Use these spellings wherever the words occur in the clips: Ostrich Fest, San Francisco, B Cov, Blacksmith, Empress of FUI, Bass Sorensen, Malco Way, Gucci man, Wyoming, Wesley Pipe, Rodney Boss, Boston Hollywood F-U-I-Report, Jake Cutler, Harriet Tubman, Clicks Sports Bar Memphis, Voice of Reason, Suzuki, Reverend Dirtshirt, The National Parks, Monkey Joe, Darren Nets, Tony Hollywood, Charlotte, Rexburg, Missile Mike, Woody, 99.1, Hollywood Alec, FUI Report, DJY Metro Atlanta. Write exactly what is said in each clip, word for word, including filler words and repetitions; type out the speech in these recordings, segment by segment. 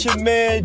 It's your man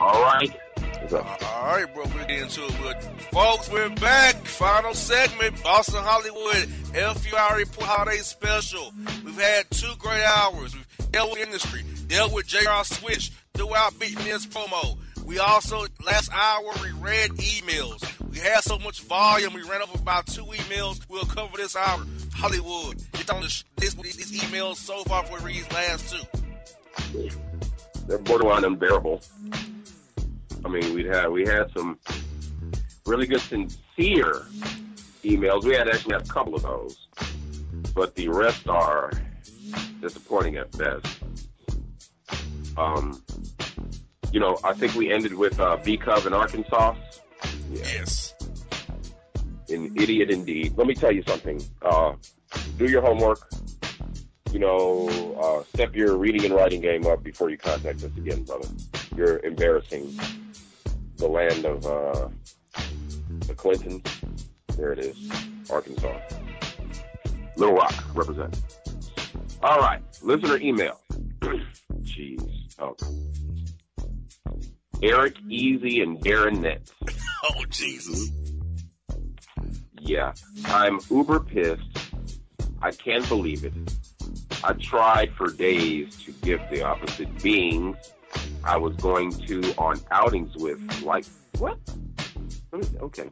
All right. What's up? All right, bro. We're getting into it. We're, folks, we're back. Final segment, Boston Hollywood F U I Report Holiday Special. We've had two great hours. We've dealt with industry, dealt with J R Switch, throughout beating this promo. We also, last hour, we read emails. We had so much volume, we ran over about two emails. We'll cover this hour. Hollywood. Get on this, this, these emails so far for these last two. They're borderline unbearable. I mean, we had we had some really good, sincere emails. We had actually had a couple of those, but the rest are disappointing at best. Um, you know, I think we ended with uh, B Cov in Arkansas. Yeah. Yes, an idiot indeed. Let me tell you something. Uh, do your homework. You know, uh, step your reading and writing game up before you contact us again, brother. You're embarrassing the land of uh, the Clintons. There it is, Arkansas. Little Rock, represent. All right, listener email. Jeez. Oh. Eric Easy and Darren Nets. Oh, Jesus. Yeah, I'm uber pissed. I can't believe it. I tried for days to give the opposite beings I was going to on outings with, like, what? Okay.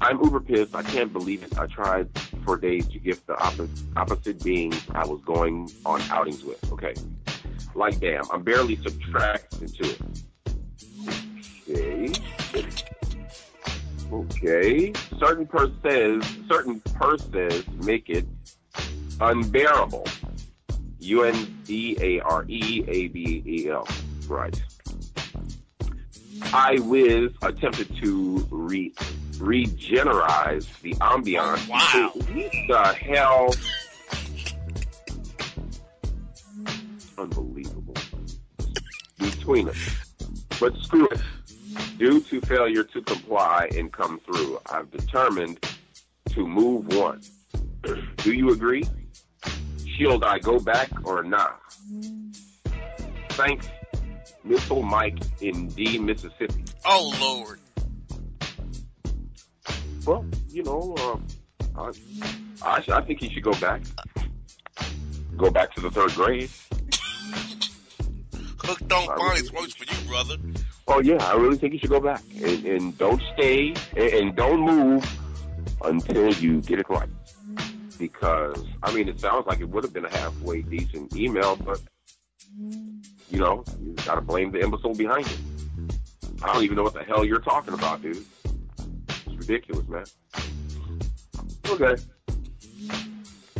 I'm uber pissed. I can't believe it. I tried for days to give the opposite, opposite beings I was going on outings with. Okay. Like, damn, I'm barely subtracted to it. Okay. Okay. Certain purses, certain purses make it unbearable. U N D A R E A B E L. Right. I Wiz attempted to re regenerize the ambiance. Wow. What the hell? Unbelievable. Between us. But screw it. Due to failure to comply and come through, I've determined to move on. Do you agree? Should I go back or not? Thanks, Missile Mike in D, Mississippi. Oh, Lord. Well, you know, uh, I, I, I think he should go back. Go back to the third grade. Hooked on phonics works for you, brother. Oh, yeah, I really think you should go back. And, and don't stay and, and don't move until you get it right. Because, I mean, it sounds like it would have been a halfway decent email, but, you know, you got to blame the imbecile behind it. I don't even know what the hell you're talking about, dude. It's ridiculous, man. Okay.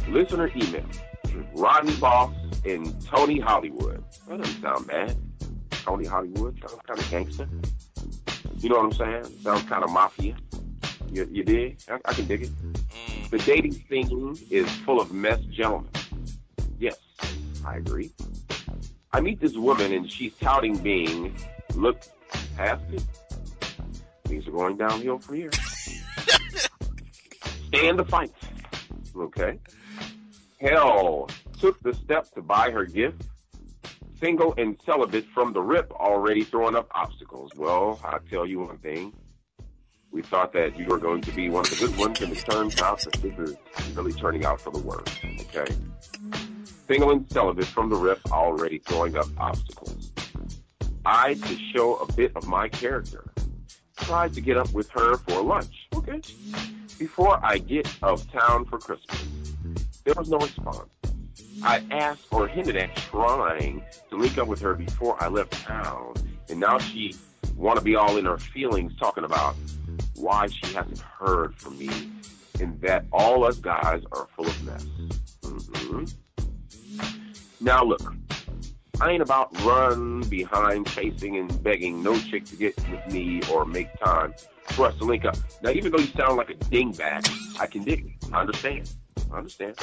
Listener email. Rodney Boss and Tony Hollywood. That doesn't sound bad. Tony Hollywood sounds kind of gangster. You know what I'm saying? Sounds kind of mafia. You, you dig? I, I can dig it. The dating scene is full of mess gentlemen. Yes, I agree. I meet this woman and she's touting being, look, past it. Things are going downhill from here. Stand the fight. Okay. Hell took the step to buy her gift. Single and celibate from the rip, already throwing up obstacles. Well, I'll tell you one thing. We thought that you were going to be one of the good ones, and it turns out that this is really turning out for the worst, okay? Single and celibate from the rip, already throwing up obstacles. I, to show a bit of my character, tried to get up with her for lunch, okay? Before I get out of town for Christmas. There was no response. I asked or hinted at trying to link up with her before I left town, and now she want to be all in her feelings talking about why she hasn't heard from me and that all us guys are full of mess. Mm-hmm. Now look, I ain't about run behind chasing and begging no chick to get with me or make time for us to link up. Now, even though you sound like a dingbat, I can dig it. I understand. I understand.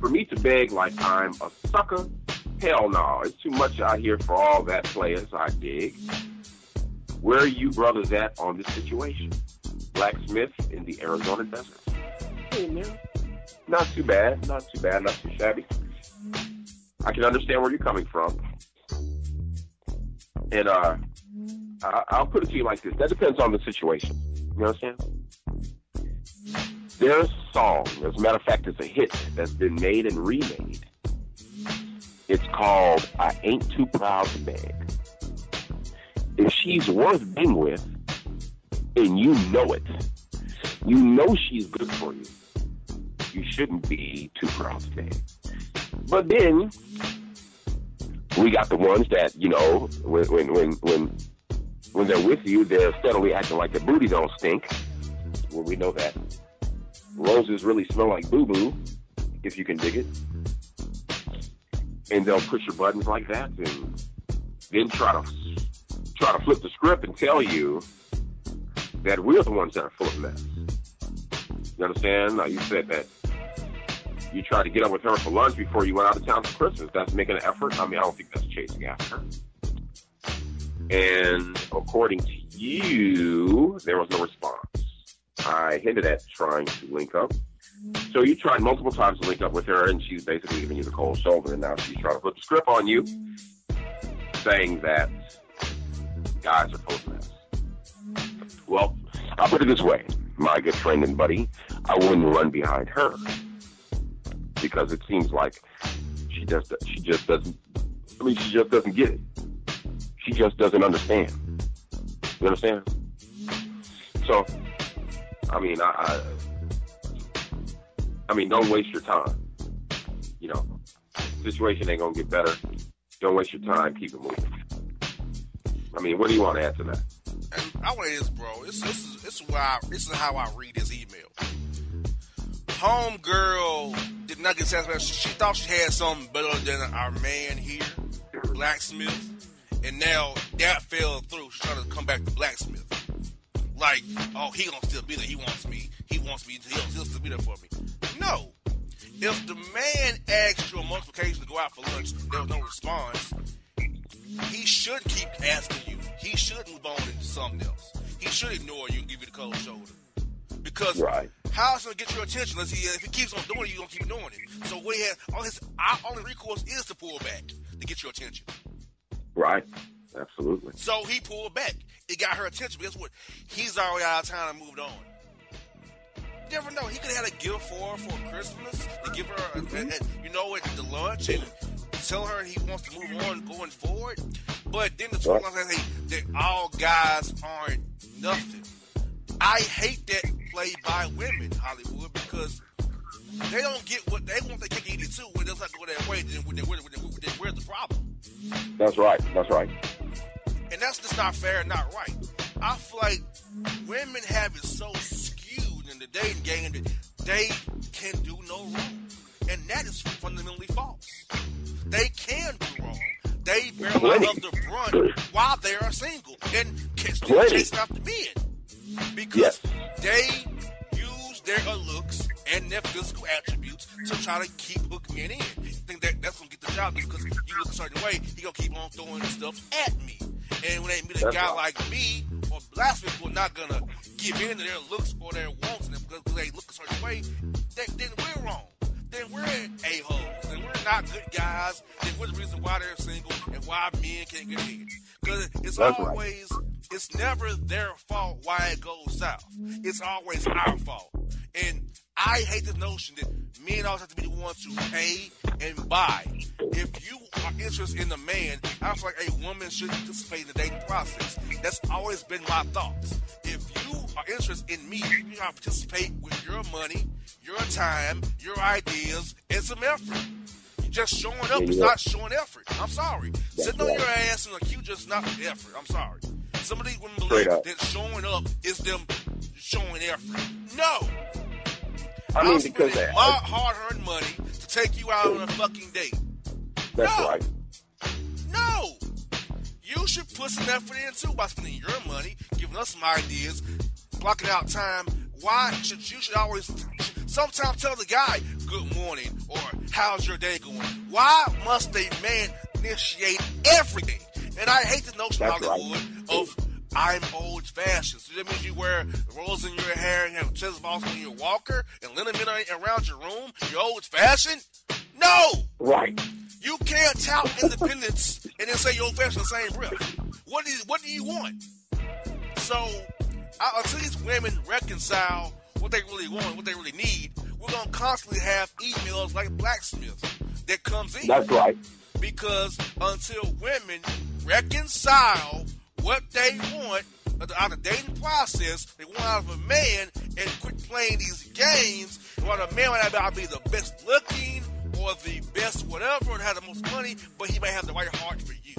For me to beg like I'm a sucker, hell no. It's too much out here for all that players I dig. Where are you brothers at on this situation? Blacksmith in the Arizona desert. Hey, man. Not too bad. Not too bad. Not too shabby. I can understand where you're coming from. And uh, I- I'll put it to you like this. That depends on the situation. You know what I'm saying? There's a song. As a matter of fact, it's a hit that's been made and remade. It's called I Ain't Too Proud to Beg. If she's worth being with, and you know it, you know she's good for you, you shouldn't be too proud to beg. But then we got the ones that, you know, when when when when, when they're with you, they're steadily acting like the booty don't stink. Well, we know that roses really smell like boo-boo, if you can dig it. And they'll push your buttons like that, and then try to try to flip the script and tell you that we're the ones that are full of mess. You understand? Now, you said that you tried to get up with her for lunch before you went out of town for Christmas. That's making an effort. I mean, I don't think that's chasing after her. And according to you, there was no response. I hinted at trying to link up. So you tried multiple times to link up with her, and she's basically giving you the cold shoulder, and now she's trying to put the script on you, saying that guys are full of mess. Well, I'll put it this way. My good friend and buddy, I wouldn't run behind her, because it seems like she just she just doesn't. I mean, she just doesn't get it. She just doesn't understand. You understand? So, I mean, I, I, I mean, don't waste your time. You know, situation ain't gonna get better. Don't waste your time. Keep it moving. I mean, what do you want to add to that? I want to ask, bro. This is this is why this is how I read his email. Homegirl did not get satisfied. She thought she had something better than our man here, Blacksmith, and now that fell through. She's trying to come back to Blacksmith. Like, oh, he gonna still be there. He wants me. He wants me. He'll, he'll still be there for me. No. If the man asks you on multiple occasions to go out for lunch, there was no response, he should keep asking you. He should move on into something else. He should ignore you and give you the cold shoulder. Because right. How else gonna get your attention unless he if he keeps on doing it, you're gonna keep doing it. So what he has all his our only recourse is to pull back to get your attention. Right. Absolutely. So he pulled back. It got her attention. But guess what? He's already out of town and moved on. You never know. He could have had a gift for her for Christmas to give her, mm-hmm. and, and, you know, at the lunch and tell her he wants to move on going forward. But then the twelve says, hey, that all guys aren't nothing. I hate that played by women, Hollywood, because they don't get what they want. They kick eighty two when it doesn't have to go that way. Then we're, we're, we're, we're the problem. That's right. That's right. And that's just not fair and not right. I feel like women have it so skewed in the dating game that they can do no wrong, and that is fundamentally false. They can do wrong. They bear a lot of the brunt while they are single and can still chase after men. Because yes. They use their looks and their physical attributes to try to keep hooking it in. You think that that's going to get the job done because you look a certain way, he going to keep on throwing stuff at me. And when they meet a guy like me or Blacksmith who are not going to give in to their looks or their wants, and because they look a certain way, they, then we're wrong. Then we're a-holes. Then we're not good guys. Then we're the reason why they're single and why men can't get in. Because it's that's always... Right. It's never their fault why it goes south. It's always our fault. And I hate the notion that men always have to be the ones to pay and buy. If you are interested in a man, I feel like a woman should participate in the dating process. That's always been my thoughts. If you are interested in me, you have to participate with your money, your time, your ideas, and some effort. Just showing up is not showing effort. I'm sorry. That's Sitting right. on your ass and accusing is not effort. I'm sorry. Some of these women believe that showing up is them showing effort. No. I mean, I'm because spending my hard-earned money to take you out on a fucking date. That's no. right. No. You should put some effort in, too, by spending your money, giving us some ideas, blocking out time. Why should you should always sometimes tell the guy, good morning, or how's your day going? Why must a man initiate everything? And I hate the notion, Hollywood, right. of I'm old-fashioned. So that means you wear rolls in your hair and have chest balls on your walker and linen men around your room. You're old-fashioned? No! Right. You can't tout independence and then say you're old-fashioned the same breath. What is? What do you want? So I, until these women reconcile what they really want, what they really need, we're going to constantly have emails like Blacksmith that comes in. That's right. Because until women reconcile what they want out of the dating process, they want out of a man, and quit playing these games. And while a man might not be the best looking or the best whatever and have the most money, but he may have the right heart for you.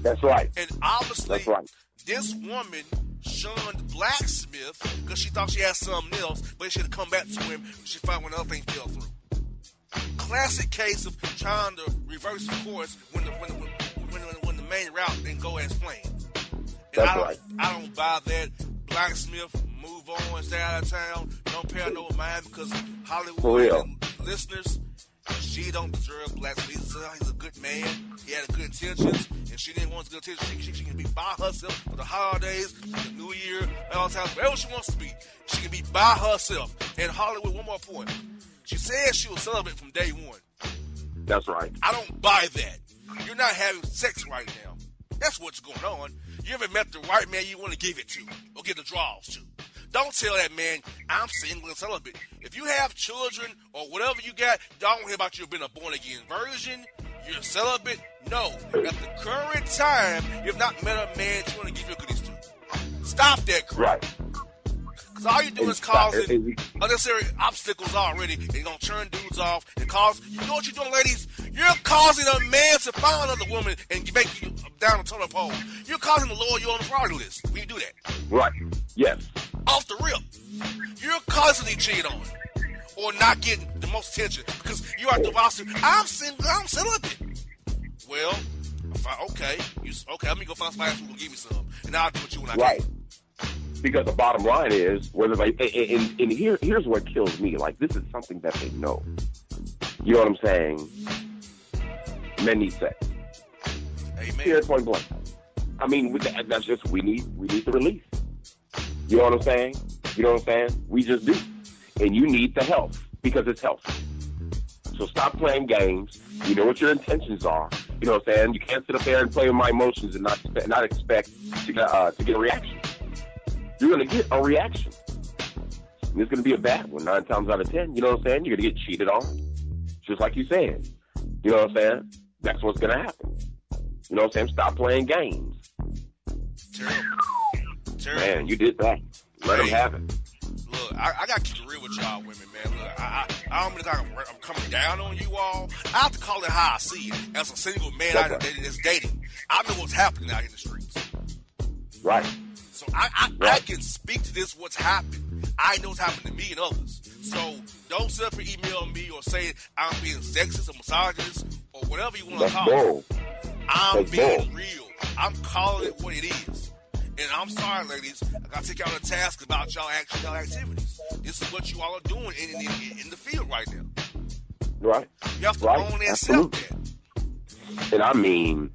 That's right. And obviously, That's right. this woman shunned Blacksmith because she thought she had something else, but she had to come back to him when she found one other thing fell through. Classic case of trying to reverse the course when the when the, when the, when the main route didn't go as planned. That's I don't, right. I don't buy that. Blacksmith, move on, stay out of town. Don't pay no mind because Hollywood listeners, she don't deserve Blacksmith. He's a, he's a good man. He had good intentions, and she didn't want his good intentions. She, she, she can be by herself for the holidays, the New Year, Valentine's, wherever she wants to be. She can be by herself. And Hollywood, one more point. She said she was celibate from day one. That's right. I don't buy that. You're not having sex right now. That's what's going on. You ever met the right man you want to give it to or get the draws to? Don't tell that man, I'm single and celibate. If you have children or whatever you got, I don't hear about you being a born-again virgin. You're celibate. No. At the current time, you have not met a man you want to give your goodies to. Stop that crap. Right. Because all you're doing is causing unnecessary obstacles already, and you're going to turn dudes off and cause, you know what you're doing, ladies? You're causing a man to find another woman and make you down a totem pole. You're causing the Lord you're on the priority list when you do that. Right. Yes. Off the rip. You're constantly cheating on or not getting the most attention because you are divorced. I'm single. I'm celibate. Well, okay. You, okay, let me go find somebody who will give me some, and I'll do what you when I can. Right. Because the bottom line is, whether they, and, and here, here's what kills me. Like, this is something that they know. You know what I'm saying? Men need sex. Amen. Here's point blank. I mean, that's just, we need, we need the release. You know what I'm saying? You know what I'm saying? We just do. And you need the help because it's health. So stop playing games. You know what your intentions are. You know what I'm saying? You can't sit up there and play with my emotions and not, not expect to, uh, to get a reaction. You're going to get a reaction. And it's going to be a bad one. Nine times out of ten, you know what I'm saying? You're going to get cheated on. Just like you said. You know what I'm saying? That's what's going to happen. You know what I'm saying? Stop playing games. Terrible. Terrible. Man, you did that. Let them have it. Look, I, I got to keep it real with y'all women, man. Look, I, I, I don't mean to talk, I'm, I'm coming down on you all. I have to call it how I see it. As a single man that's, I, right. that's dating, I know what's happening out in the streets. Right. So I, I, right. I can speak to this, what's happened. I know what's happened to me and others. So don't sit up and email me or say I'm being sexist or misogynist or whatever you want to call bold. It. I'm that's being bold. Real. I'm calling it what it is. And I'm sorry, ladies. I got to take y'all to task about y'all action, y'all activities. This is what you all are doing in, in, in the field right now. Right. You have to right. own that self that. And I mean,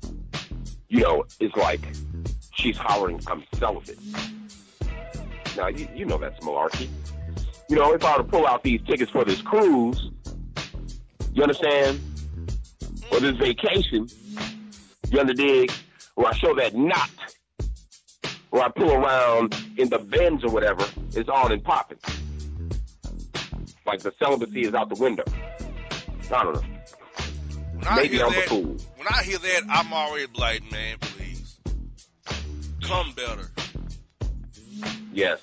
you know, it's like she's hollering, I'm celibate. Now, you, you know that's malarkey. You know, if I were to pull out these tickets for this cruise, you understand? Or this vacation, you underdig? Or I show that knot. Or I pull around in the bends or whatever, it's on and popping. Like the celibacy is out the window. I don't know. When Maybe I hear I'm that, a fool. When I hear that, I'm already like, man, please. Come better. Yes.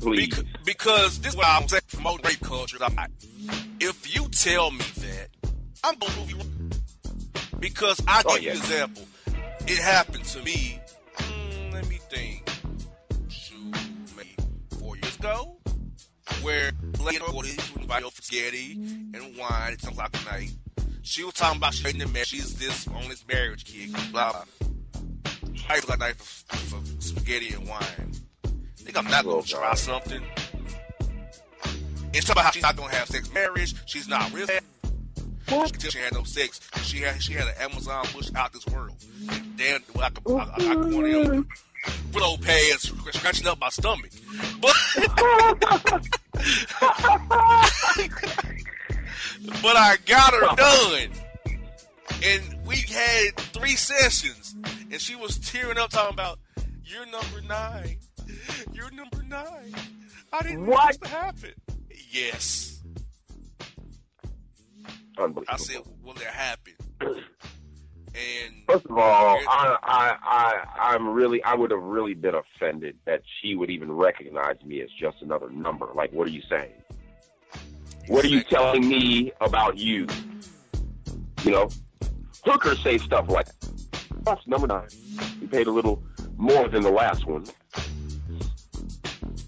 please. Because, because this is what I'm saying, promote rape culture. I'm not. If you tell me that, I'm going to move you. Because I give oh, yeah. you an example. It happened to me, mm, let me think, shoot, maybe four years ago, where later she was invited over for spaghetti and wine at ten o'clock at night. She was talking about she's married, she's this on this marriage kick, blah, blah. I was like, night for, for spaghetti and wine. I think I'm not going to try something. And talk about how she's not going to have sex marriage, she's not real. What? She had no sex. She had she had an Amazon bush out this world. And damn, well, I could I, I, I could go in there with old pads scratching up my stomach. But but I got her done, and we had three sessions, and she was tearing up talking about you're number nine, you're number nine. I didn't know what to happen. Yes. I said, will that happen? And first of all, I, I, I, I'm really, I would have really been offended that she would even recognize me as just another number. Like, what are you saying? What are you telling me about you? You know, hookers say stuff like, "That's number nine. You paid a little more than the last one."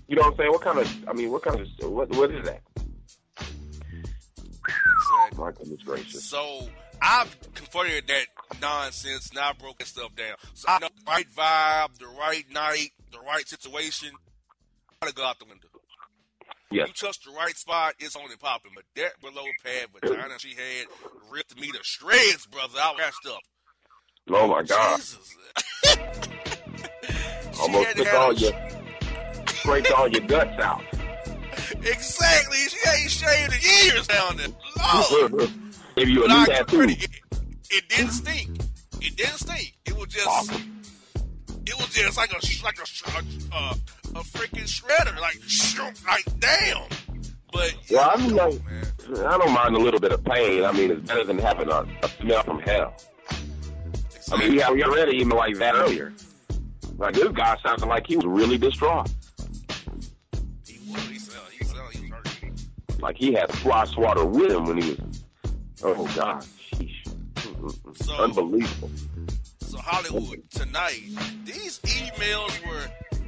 You know what I'm saying? What kind of? I mean, what kind of? What, what is that? My goodness gracious. So I've converted that nonsense, and I broke that stuff down. So I know the right vibe, the right night, the right situation. I gotta go out the window. Yeah. You touch the right spot, it's only popping. But that below pad vagina she had ripped me to shreds, brother. I was messed up. Oh my God. Jesus. Almost took all your, scraped all your guts out. Exactly. She ain't shaved in years down there. Lord. Give you a new tattoo. It, it didn't stink. It didn't stink. It was just. Awesome. It was just like a like a uh, a freaking shredder. Like like damn. But yeah, well, I mean, like, man. I don't mind a little bit of pain. I mean, it's better than having a, a smell from hell. Exactly. I mean, yeah, we already even like that earlier. Like this guy sounded like he was really distraught. Like he had a fly swatter with him when he was. Oh God, sheesh! So, unbelievable. So Hollywood tonight, these emails were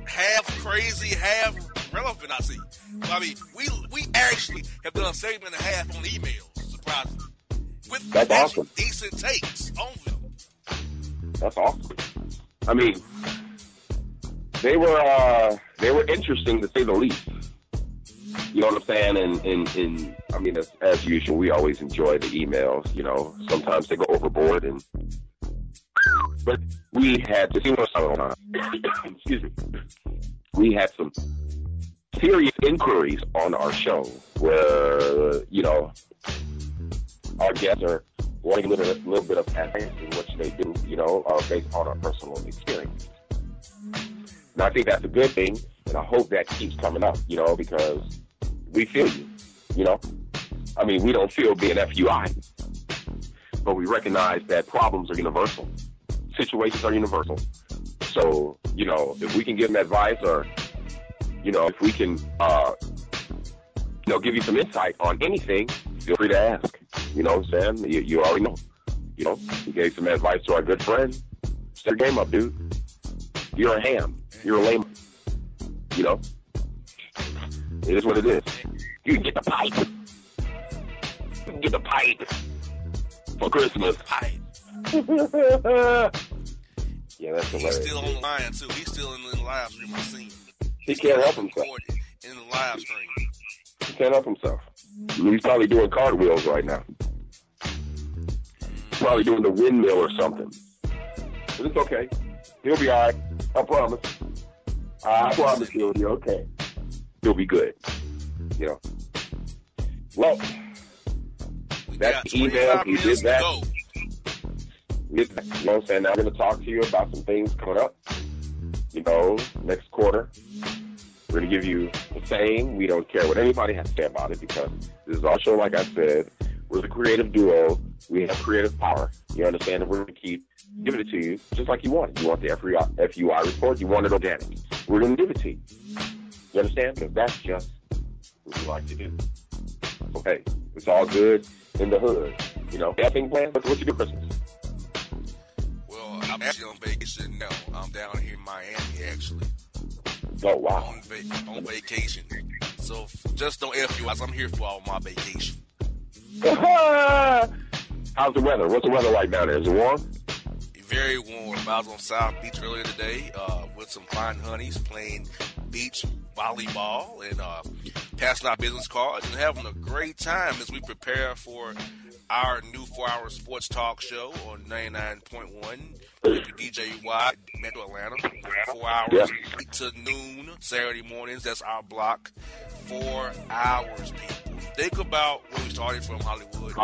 half crazy, half relevant. I see. I mean, we we actually have done a segment and a half on emails, surprisingly, with That's awesome. decent takes on them. That's awesome. I mean, they were uh, they were interesting to say the least. You know what I'm saying? And, and, and I mean, as, as usual, we always enjoy the emails, you know. Sometimes they go overboard. and But we had this email on. Excuse me. We had some serious inquiries on our show where, you know, our guests are wanting a little, a little bit of advice in what they do, you know, uh, based on our personal experience. And I think that's a good thing, and I hope that keeps coming up, you know, because we feel you, you know. I mean, we don't feel being F U I, but we recognize that problems are universal. Situations are universal. So, you know, if we can give them advice or, you know, if we can, uh, you know, give you some insight on anything, feel free to ask. You know what I'm saying? You, you already know. You know, we gave some advice to our good friend. Set your game up, dude. You're a ham. You're a lame. You know? It is what it is. You can get the pipe. You can get the pipe for Christmas. Pipe. Yeah, that's hilarious. He's still online, too. He's still in the live stream. I seen him. He can't help himself. In the live stream. He can't help himself. He's probably doing cartwheels right now. He's probably doing the windmill or something. But it's okay. He'll be all right. I promise. I promise you'll be okay. You'll be good. You know. Well, we that's email. You did that. You know what I'm saying? Now I'm going to talk to you about some things coming up. You know, next quarter. We're going to give you the same. We don't care what anybody has to say about it because this is our show, like I said. We're the creative duo. We have creative power. You understand that we're going to keep giving it to you just like you want it. You want the F U I report. You want it organic. We're going to give it to you. You understand? Because that's just what we like to do. Okay, it's all good in the hood. You know, camping plans, but what you do Christmas? Well, I'm actually on vacation now. I'm down here in Miami, actually. Oh, wow. On, va- on vacation. So just don't F you, as I'm here for all my vacation. How's the weather? What's the weather like down there? Is it warm? Very warm. I was on South Beach earlier today uh, with some fine honeys playing beach volleyball and uh, passing our business cards and having a great time as we prepare for our new four-hour sports talk show on ninety-nine point one D J Y Metro Atlanta. Four hours yeah. eight to noon Saturday mornings. That's our block. Four hours, people. Think about where we started from, Hollywood,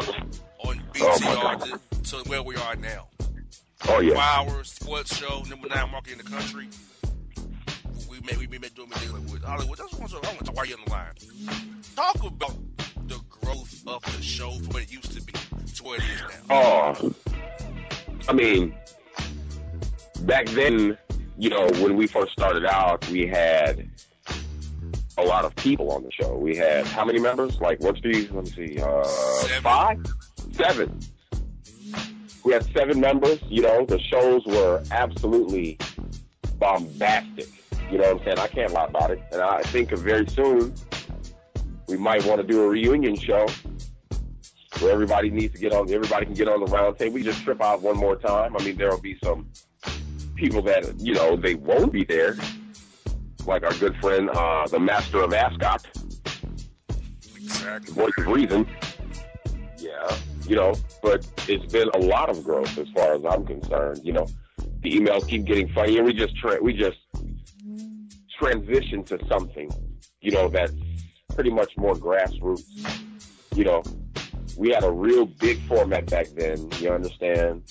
on B T R oh to, to where we are now. Oh yeah. Four hours sports show, number nine market in the country. We may we may be doing things like with Hollywood. That's one. I want to talk about you on the line. Talk about the growth of the show from what it used to be to where it is now. Oh, I mean, back then, you know, when we first started out, we had a lot of people on the show. We had how many members? Like, what's the? Let me see, uh, seven. five, seven. We had seven members. You know, the shows were absolutely bombastic. You know what I'm saying? I can't lie about it. And I think very soon we might want to do a reunion show where everybody needs to get on. Everybody can get on the round table. We just trip out one more time. I mean, there will be some people that, you know, they won't be there, like our good friend, uh, the Master of Ascot, exactly. Voice of Reason. Yeah, you know, but it's been a lot of growth as far as I'm concerned. You know, the emails keep getting funny, and we just tra- we just transition to something, you know, that's pretty much more grassroots. You know, we had a real big format back then. You understand?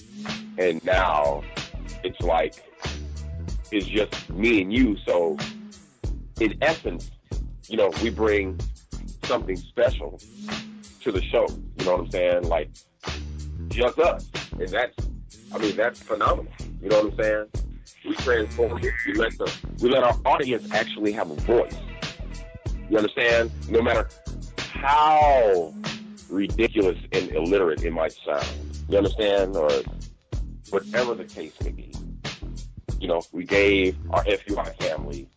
And now it's like it's just me and you. So in essence, you know, we bring something special to the show. You know what I'm saying? Like just us, and that's I mean that's phenomenal. You know what I'm saying? We transform it. We let the we let our audience actually have a voice. You understand? No matter how ridiculous and illiterate it might sound, you understand? Or whatever the case may be. You know, we gave our F U I family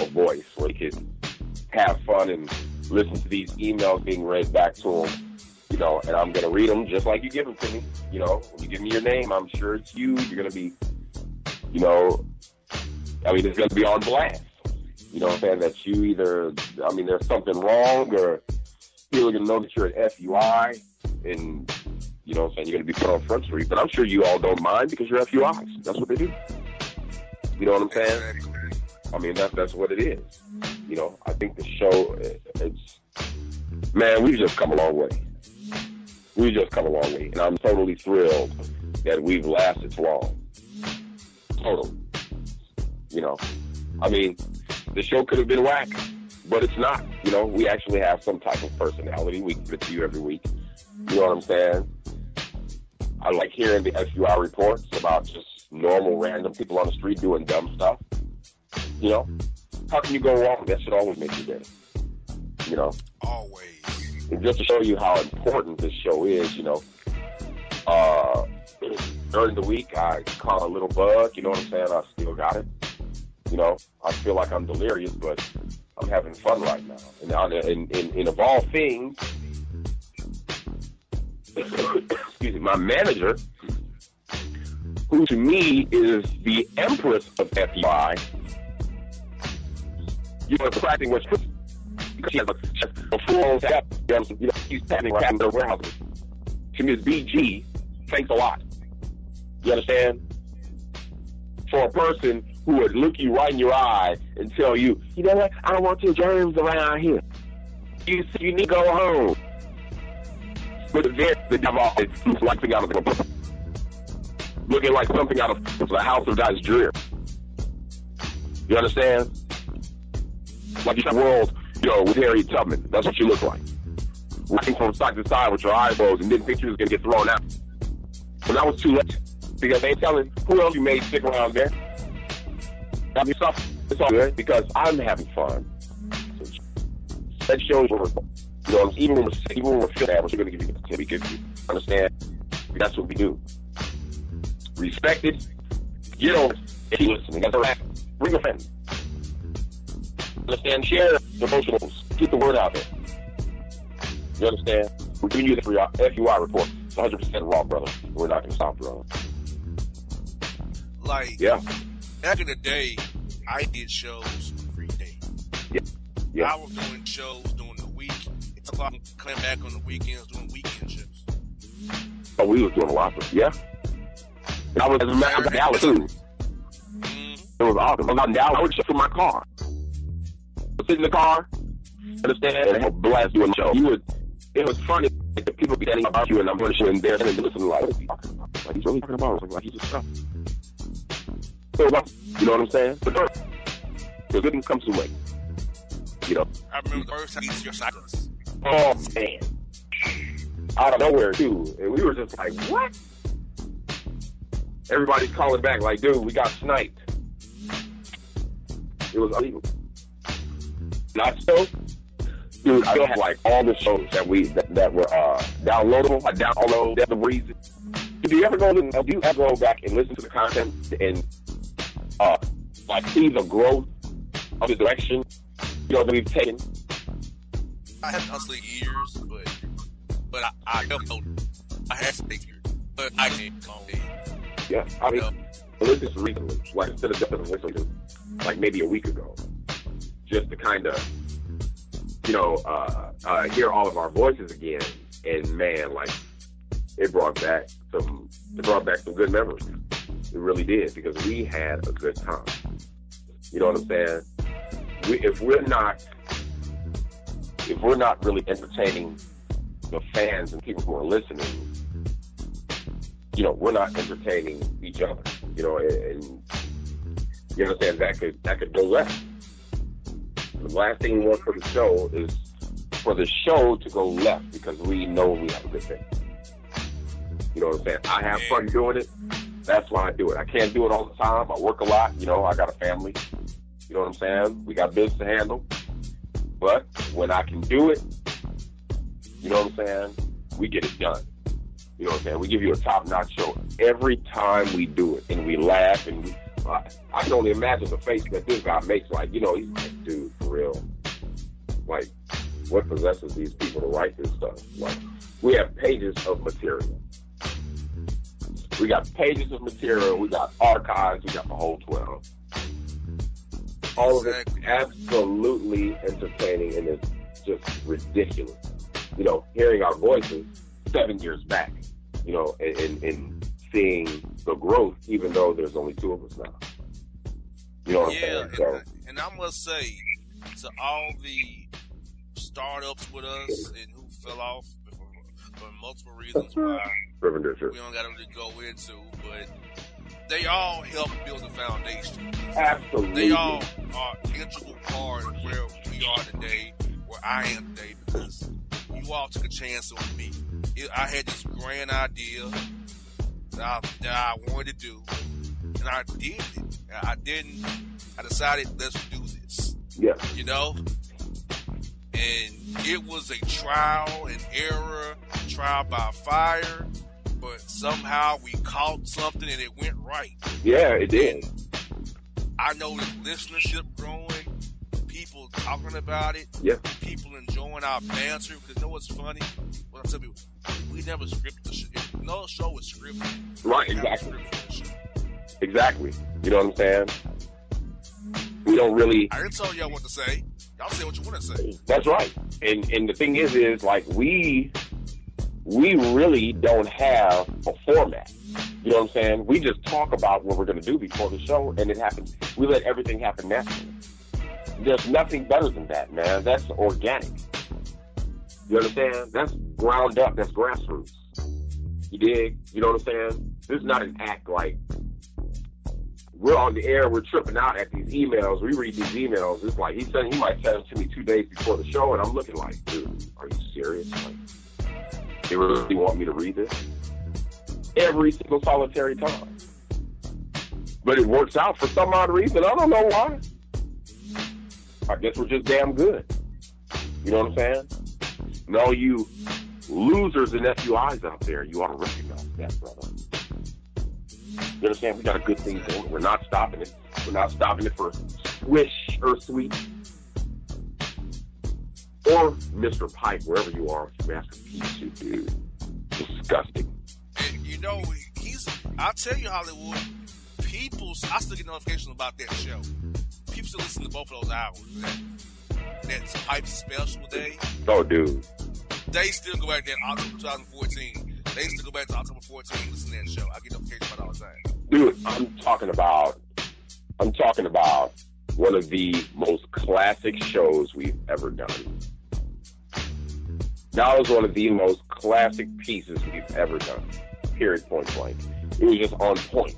a voice where they could have fun and listen to these emails being read back to them. You know, and I'm going to read them just like you give them to me. You know, when you give me your name, I'm sure it's you. You're going to be, you know, I mean, it's going to be on blast. You know what I'm saying? That you either, I mean, there's something wrong, or people are going to know that you're an F U I, and, you know what I'm saying, you're going to be put on Front Street. But I'm sure you all don't mind because you're F U Is. That's what they do. You know what I'm saying? I mean, that's, that's what it is. You know, I think the show, it, it's, man, we've just come a long way. We've just come a long way. And I'm totally thrilled that we've lasted long. Totally. You know, I mean, the show could have been whack, but it's not. You know, we actually have some type of personality. We give it to you every week. You know what I'm saying? I like hearing the F U I reports about just normal, random people on the street doing dumb stuff. You know, how can you go wrong? That should always make you better. You know, always. And just to show you how important this show is, you know, uh, during the week I caught a little bug. You know what I'm saying? I still got it. You know, I feel like I'm delirious, but I'm having fun right now. And, I, and, and, and of all things, excuse me, my manager, who to me is the Empress of F U I, you know, it's practicing what's because she has a, a full step. You know, she's standing right in the warehouse. To Miss B G, thanks a lot. You understand? For a person who would look you right in your eye and tell you, you know what, I don't want your germs around here. You you need to go home. But there's the devil is like something out of the looking like something out of the house of God's dream. You understand? Like your world, you know, with Harriet Tubman. That's what you look like. Walking from side to side with your eyeballs and didn't think you was going to get thrown out. But that was too late because they ain't telling who else you made stick around there. That'd be something. It's all good because I'm having fun. So that shows where we're, you know, even when we're sick, even when we're feeling average, we're going to give you a ten, because you understand that's what we do. Respect it. You know, if you listening, that's a wrap. Bring a friend. Understand? Share the devotionals. Get the word out there. You understand? We're giving you the F U I report. It's one hundred percent raw, brother. We're not going to stop, brother. Like, yeah. Back in the day, I did shows every day. Yeah. Yeah. I was doing shows during the week. It's a lot of coming back on the weekends, doing weekend shifts. Oh, we was doing a lot of, yeah. I was, as a matter of fact, I was too. Mm-hmm. It was awesome. I was out in Dallas. I would show from my car. I'd sit in the car, understand, and have a blast doing the show. You would, it was funny. Like, the people be standing about you, and I'm going to show them there, and they listen like, what is he talking about? Like, he's really talking about it. Like, he's just stuff. So, you know what I'm saying? But no, the good didn't come too late. You know? I remember the first time you see your cyclists. Oh, man. Out of nowhere, too. And we were just like, what? Everybody's calling back like, dude, we got sniped. It was unbelievable. Not so. Dude, I still have like all the shows that we that, that were uh, downloadable. I download That's the reason. Do you ever go to, do you ever go back and listen to the content and uh, like see the growth of the direction, you know, that we've taken? I had hustling years, but but I I don't know. I had to take years, but I can't call it. Yeah, I mean, listen to recently, like instead of just a listen to, like maybe a week ago, just to kind of, you know, uh, uh, hear all of our voices again, and man, like it brought back some, it brought back some good memories. It really did, because we had a good time. You know what I'm saying? We, if we're not, if we're not really entertaining the fans and people who are listening, you know, we're not entertaining each other, you know, and, and you understand that could, that could go left. The last thing we want for the show is for the show to go left, because we know we have a good thing. You know what I'm saying? I have fun doing it. That's why I do it. I can't do it all the time. I work a lot. You know, I got a family. You know what I'm saying? We got business to handle. But when I can do it, you know what I'm saying? We get it done. You know what I'm saying? We give you a top-notch show every time we do it, and we laugh, and we, uh, I can only imagine the face that this guy makes. Like, you know, he's like, dude, for real. Like, what possesses these people to write this stuff? Like, we have pages of material. We got pages of material. We got archives. We got the whole twelve. All of it is absolutely entertaining, and it's just ridiculous. You know, hearing our voices seven years back, you know, and, and, and seeing the growth, even though there's only two of us now. You know what yeah, I'm saying? So, and I must say, to all the startups with us and who fell off for, for multiple reasons why Reverend Dirtshirt, we don't got to really go into, but they all help build the foundation. Absolutely. They all are an integral part of where we are today, where I am today, because you all took a chance on me. It, I had this grand idea that I, that I wanted to do, and I did it. I didn't. I decided, let's do this. Yeah. You know? And it was a trial and error, trial by fire, but somehow we caught something and it went right. Yeah, it did. I know the listenership growing, people talking about it, yeah. People enjoying our banter, because you know what's funny? Well, I'm telling you, we never scripted the show. No show was scripted. Right, exactly. Exactly. You know what I'm saying? We don't really... I didn't tell y'all what to say. Y'all say what you want to say. That's right. And and the thing is, is like, we, we really don't have a format. You know what I'm saying? We just talk about what we're going to do before the show, and it happens. We let everything happen naturally. There's nothing better than that, man. That's organic. You understand? That's ground up. That's grassroots. You dig? You know what I'm saying? This is not an act like we're on the air. We're tripping out at these emails. We read these emails. It's like he said he might send them to me two days before the show, and I'm looking like, dude, are you serious? Like, they really want me to read this every single solitary time. But it works out for some odd reason. I don't know why. I guess we're just damn good. You know what I'm saying? And all you losers and F U Is out there, you ought to recognize that, brother. You understand? We got a good thing going. We're not stopping it. We're not stopping it for Swish or Sweet or Mister Pipe, wherever you are, with your Master Piece, you dude. Disgusting. And you know, he's, I'll tell you, Hollywood, people, I still get notifications about that show. People still listen to both of those hours. That, that's Pipe's special day. Oh, dude. They still go back to that October twenty fourteen. They still go back to October fourteenth and listen to that show. I get notifications about all the time. Dude, I'm talking about, I'm talking about one of the most classic shows we've ever done. That was one of the most classic pieces we've ever done. Period, point blank. It was just on point.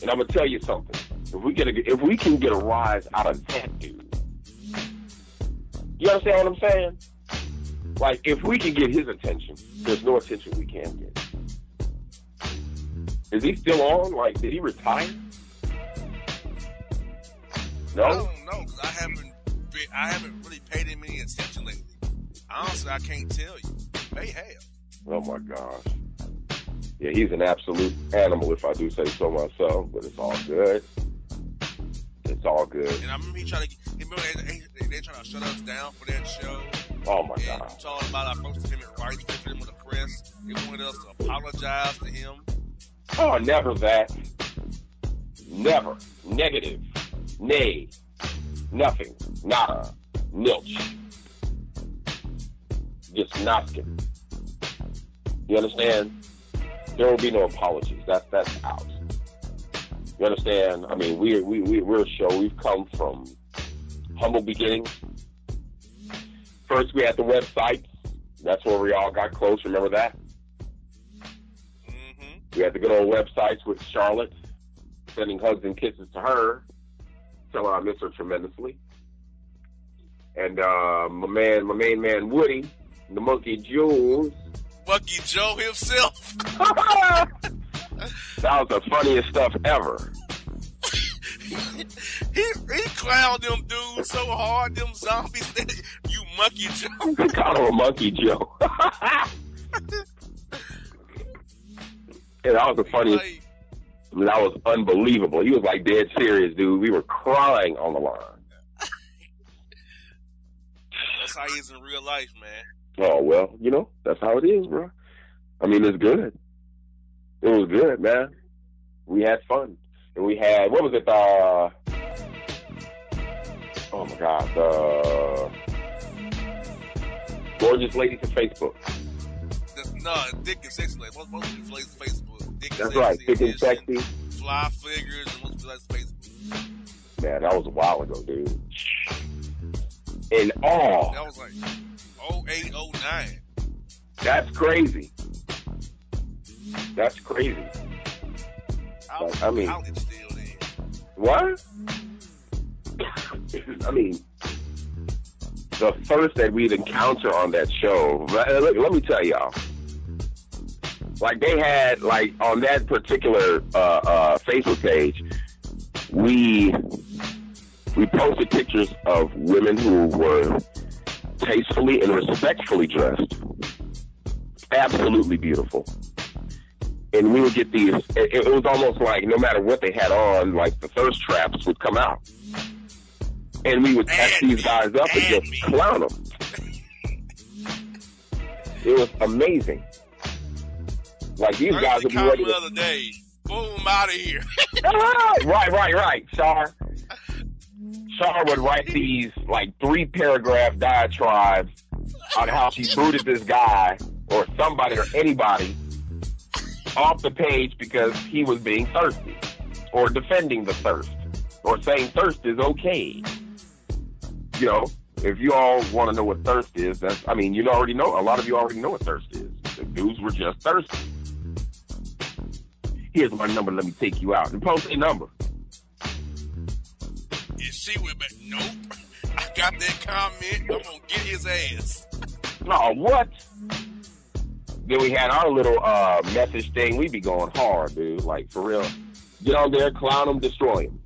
And I'm gonna tell you something. If we get a, if we can get a rise out of that dude, you understand what I'm saying? Like, if we can get his attention, there's no attention we can get. Is he still on? Like, did he retire? No, I don't know, because I haven't, I haven't really paid him any attention lately. Honestly, I can't tell you. He may have. Oh my gosh. Yeah, he's an absolute animal, if I do say so myself. But it's all good. It's all good. And I remember he tried to. Remember they, they, they trying to shut us down for that show. Oh my and God! Talking about our folks to him and rights for him with a press. They wanted us to apologize to him. Oh, never that. Never. Negative. Nay. Nothing. Nada. Nilch. Just nothing. You understand? There will be no apologies. That's that's out. You understand? I mean, we we we we're a show. We've come from humble beginnings. First, we had the website. That's where we all got close. Remember that? Mm-hmm. We had the good old websites with Charlotte, sending hugs and kisses to her. Telling her I miss her tremendously. And uh, my man, my main man Woody, the Monkey Joe. Monkey Joe himself. That was the funniest stuff ever. he, he clowned them dudes so hard, them zombies. That, you Monkey Joe. He called him a Monkey Joe. Yeah, that was the funniest. Like, I mean, that was unbelievable. He was like dead serious, dude. We were crying on the line. That's how he is in real life, man. Oh, well, you know, that's how it is, bro. I mean, it's good. It was good, man. We had fun. And we had, what was it? Uh, oh, my God. Uh, gorgeous ladies on Facebook. No, Dick and Sexy. Like, most, most of the ladies on Facebook. Dick and that's sexy, right, Dick and Sexy. Fly figures and most of the ladies on Facebook. Man, that was a while ago, dude. In awe. That was like... oh eight oh nine. That's crazy. That's crazy. I, was, like, I mean, I was still there. What? I mean, the first that we'd encounter on that show. Let, let me tell y'all. Like they had, like on that particular uh, uh, Facebook page, we we posted pictures of women who were tastefully and respectfully dressed, absolutely beautiful, and we would get these. It, it was almost like no matter what they had on, like the thirst traps would come out, and we would catch these guys up and just clown them. It was amazing. Like these guys would be ready. The other day, boom, out of here. Right, right, right, Char. Char would write these like three paragraph diatribes on how she booted this guy or somebody or anybody off the page because he was being thirsty or defending the thirst or saying thirst is okay. You know, if you all want to know what thirst is, that's, I mean, you already know, a lot of you already know what thirst is. The dudes were just thirsty. Here's my number, let me take you out. And post a number. She went back, nope, I got that comment, I'm gonna get his ass. No, what? Then we had our little uh, message thing, we be going hard, dude, like for real. Get on there, clown him, destroy him.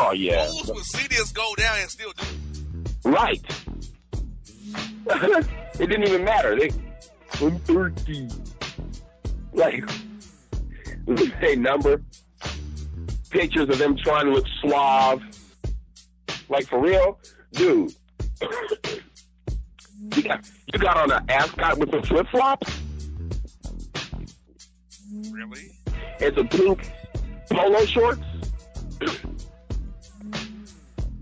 Oh yeah. Fools will see this go down and still do it. Right. It didn't even matter. They, I'm thirteen. Like, they number pictures of them trying to look suave. Like, for real, dude. You got, you got on an ascot with some flip flops. Really? And some pink polo shorts.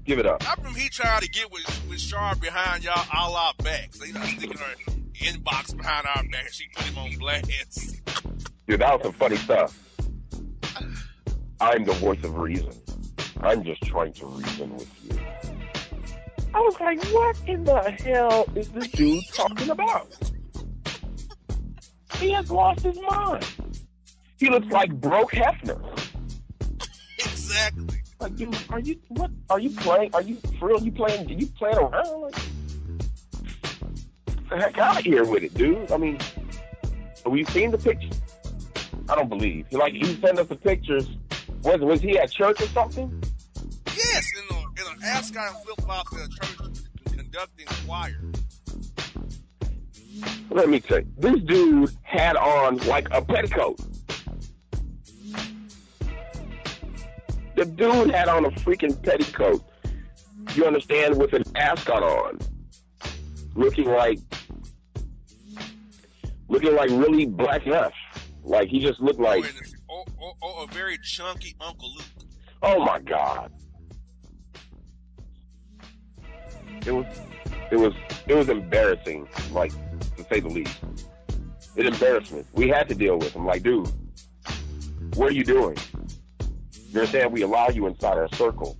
Give it up. How come he tried to get with with Char behind y'all all our backs? They not sticking her inbox behind our back. She put him on blast. Dude, that was some funny stuff. I'm the voice of reason. I'm just trying to reason with you. I was like, what in the hell is this dude talking about? He has lost his mind. He looks like Broke Hefner. Exactly. Like, dude, are you what? Are you playing? Are you for real? You playing? Are you playing around? Like, the heck out of here with it, dude. I mean, have we seen the picture? I don't believe. Like, he sent us the pictures. Was was he at church or something? Yes, in the in an ascot and flip flops in a church conducting choir. Let me tell you, this dude had on like a petticoat. The dude had on a freaking petticoat. You understand? With an ascot on, looking like, looking like really black enough. Like, he just looked like, oh, a, oh, oh, a very chunky Uncle Luke. Oh my God! It was, it was, it was embarrassing, like, to say the least. An embarrassment. We had to deal with him. Like, dude, what are you doing? You understand? We allow you inside our circle,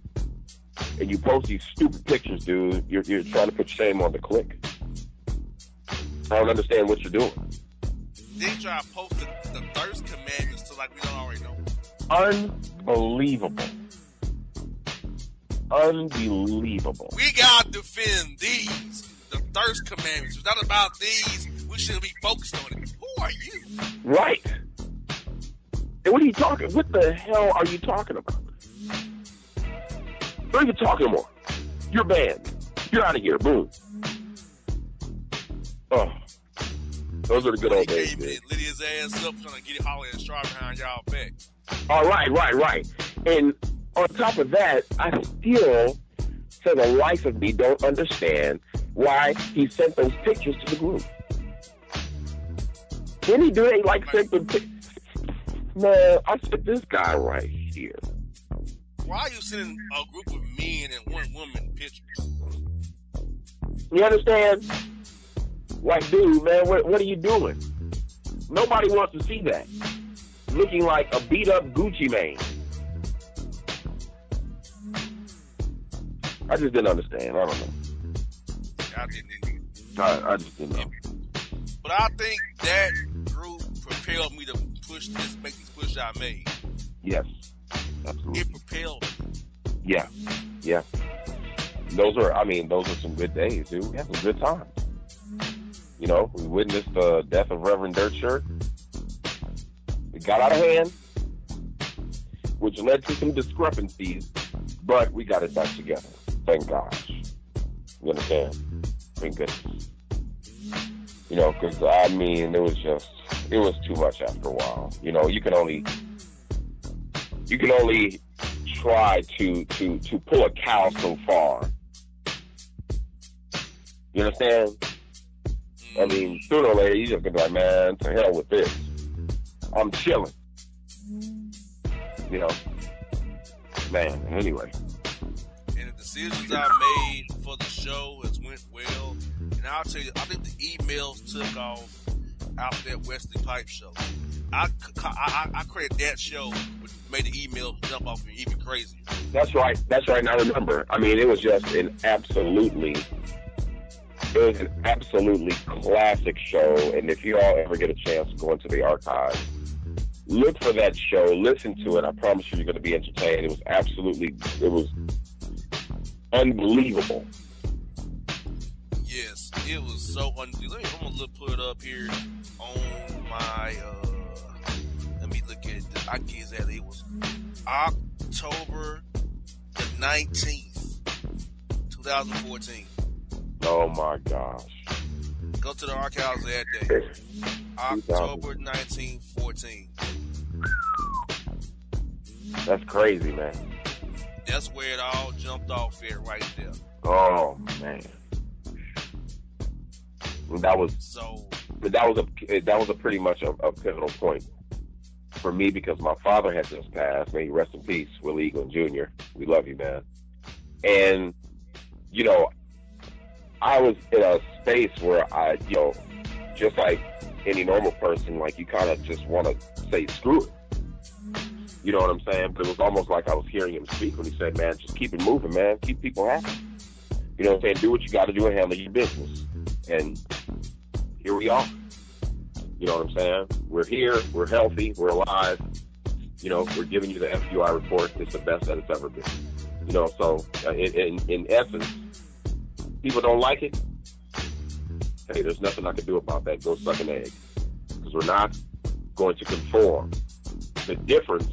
and you post these stupid pictures, dude. You're, you're trying to put shame on the clique. I don't understand what you're doing. Then try to post the, the thirst commandments to, like, we don't already know. Unbelievable. Unbelievable. We gotta defend these, the thirst commandments. It's not about these. We shouldn't be focused on it. Who are you? Right. And what are you talking? What the hell are you talking about? What are you talking about? You're banned. You're out of here. Boom. Oh, those are the good old days. Lit his ass up trying to get it hollering and strong behind y'all back. All right, right, right. And on top of that, I still, to the life of me, don't understand why he sent those pictures to the group. Didn't he do it? Like, sent the pictures. Man, I said, this guy right here. Why are you sending a group of men and one woman pictures? You understand? Like, dude, man, what, what are you doing? Nobody wants to see that. Looking like a beat-up Gucci man. I just didn't understand. I don't know. I didn't. I, I just didn't know. But I think that group propelled me to push this, make this push I made. Yes, absolutely. It propelled me. Yeah, yeah. Those are, I mean, those are some good days, dude. We had some good times. You know, we witnessed the death of Reverend Dirtshirt. It got out of hand, which led to some discrepancies, but we got it back together. Thank gosh. You understand? Thank goodness. You know, because, I mean, it was just, it was too much after a while. You know, you can only, you can only try to, to, to pull a cow so far. You understand? I mean, sooner or later, you just gonna be like, man, to hell with this. I'm chilling. You know? Man, anyway. And the decisions I made for the show has went well. And I'll tell you, I think the emails took off after that Wesley Pipe show. I, I, I credit that show, which made the emails jump off me even crazier. That's right. That's right. And I remember. I mean, it was just an absolutely... It was an absolutely classic show, and if you all ever get a chance to go into the archives, look for that show, listen to it. I promise you, you're going to be entertained. It was absolutely, it was unbelievable. Yes, it was so unbelievable. I'm going to look, put it up here on my, uh, let me look at it. I guess that it was October the November nineteenth, twenty fourteen. Oh my gosh. Go to the archives of that day. October nineteenth, fourteen. That's crazy, man. That's where it all jumped off here, right there. Oh man. That was so. But that was a that was a pretty much a, a pivotal point for me, because my father had just passed. May he rest in peace, Willie Eagle Junior We love you, man. And you know, I was in a space where I, you know, just like any normal person, like you kind of just want to say screw it. You know what I'm saying? But it was almost like I was hearing him speak when he said, "Man, just keep it moving, man. Keep people happy. You know what I'm saying? Do what you got to do and handle your business." And here we are. You know what I'm saying? We're here. We're healthy. We're alive. You know, we're giving you the F U I report. It's the best that it's ever been. You know, so in, in, in essence, people don't like it. Hey, there's nothing I can do about that. Go suck an egg. Because we're not going to conform. The difference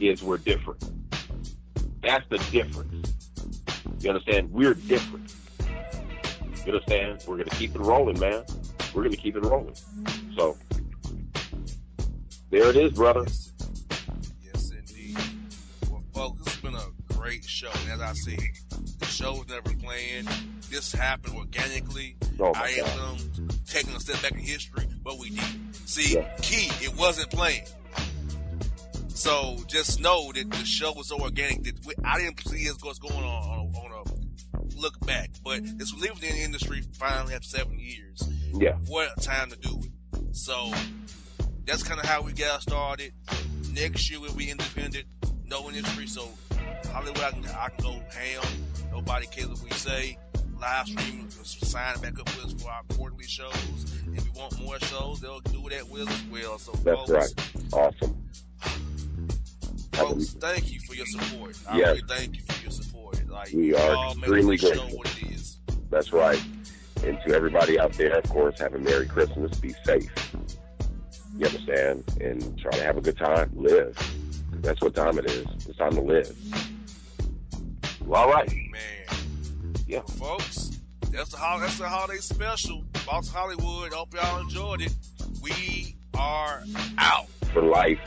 is we're different. That's the difference. You understand? We're different. You understand? We're going to keep it rolling, man. We're going to keep it rolling. So, there it is, brother. Yes, yes indeed. Well, folks, this has been a great show. As I said, the show was never planned. This happened organically. Oh I am um, taking a step back in history, but we did. See, yeah. Key, it wasn't planned. So just know that the show was so organic that we, I didn't see what's going on on a, on a look back. But it's living in the industry finally after seven years. Yeah. What a time to do it. So that's kind of how we got started. Next year we'll be independent, no industry. So Hollywood, I can, I can go ham. Nobody cares what we say. Live stream, sign back up with us for our quarterly shows. If we want more shows, they'll do that with us as well. So that's folks, right. Awesome. Folks, thank you for your support. I yes. really thank you for your support. Like, we are extremely grateful. Show what it is. That's right. And to everybody out there, of course, have a Merry Christmas. Be safe. You understand? And try to have a good time. Live. That's what time it is. It's time to live. Well, all right. Man. Yeah. Well, folks, that's the, ho- that's the holiday special. Boston Hollywood. Hope y'all enjoyed it. We are out. For life.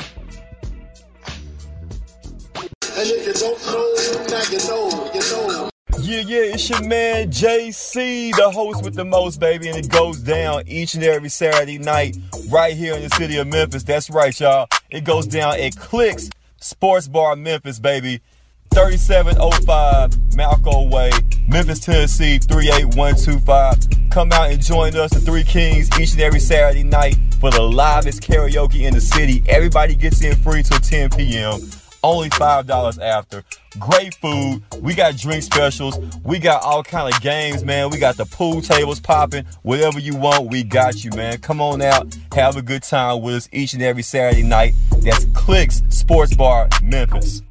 And if you don't know, now you know, you know. Yeah, yeah, it's your man J C, the host with the most, baby, and it goes down each and every Saturday night right here in the city of Memphis. That's right, y'all. It goes down at Clicks Sports Bar Memphis, baby. thirty-seven oh five Malco Way, Memphis, Tennessee, three eight one two five. Come out and join us, the Three Kings, each and every Saturday night for the livest karaoke in the city. Everybody gets in free till ten p.m. Only five dollars after. Great food. We got drink specials. We got all kind of games, man. We got the pool tables popping. Whatever you want, we got you, man. Come on out. Have a good time with us each and every Saturday night. That's Clicks Sports Bar Memphis.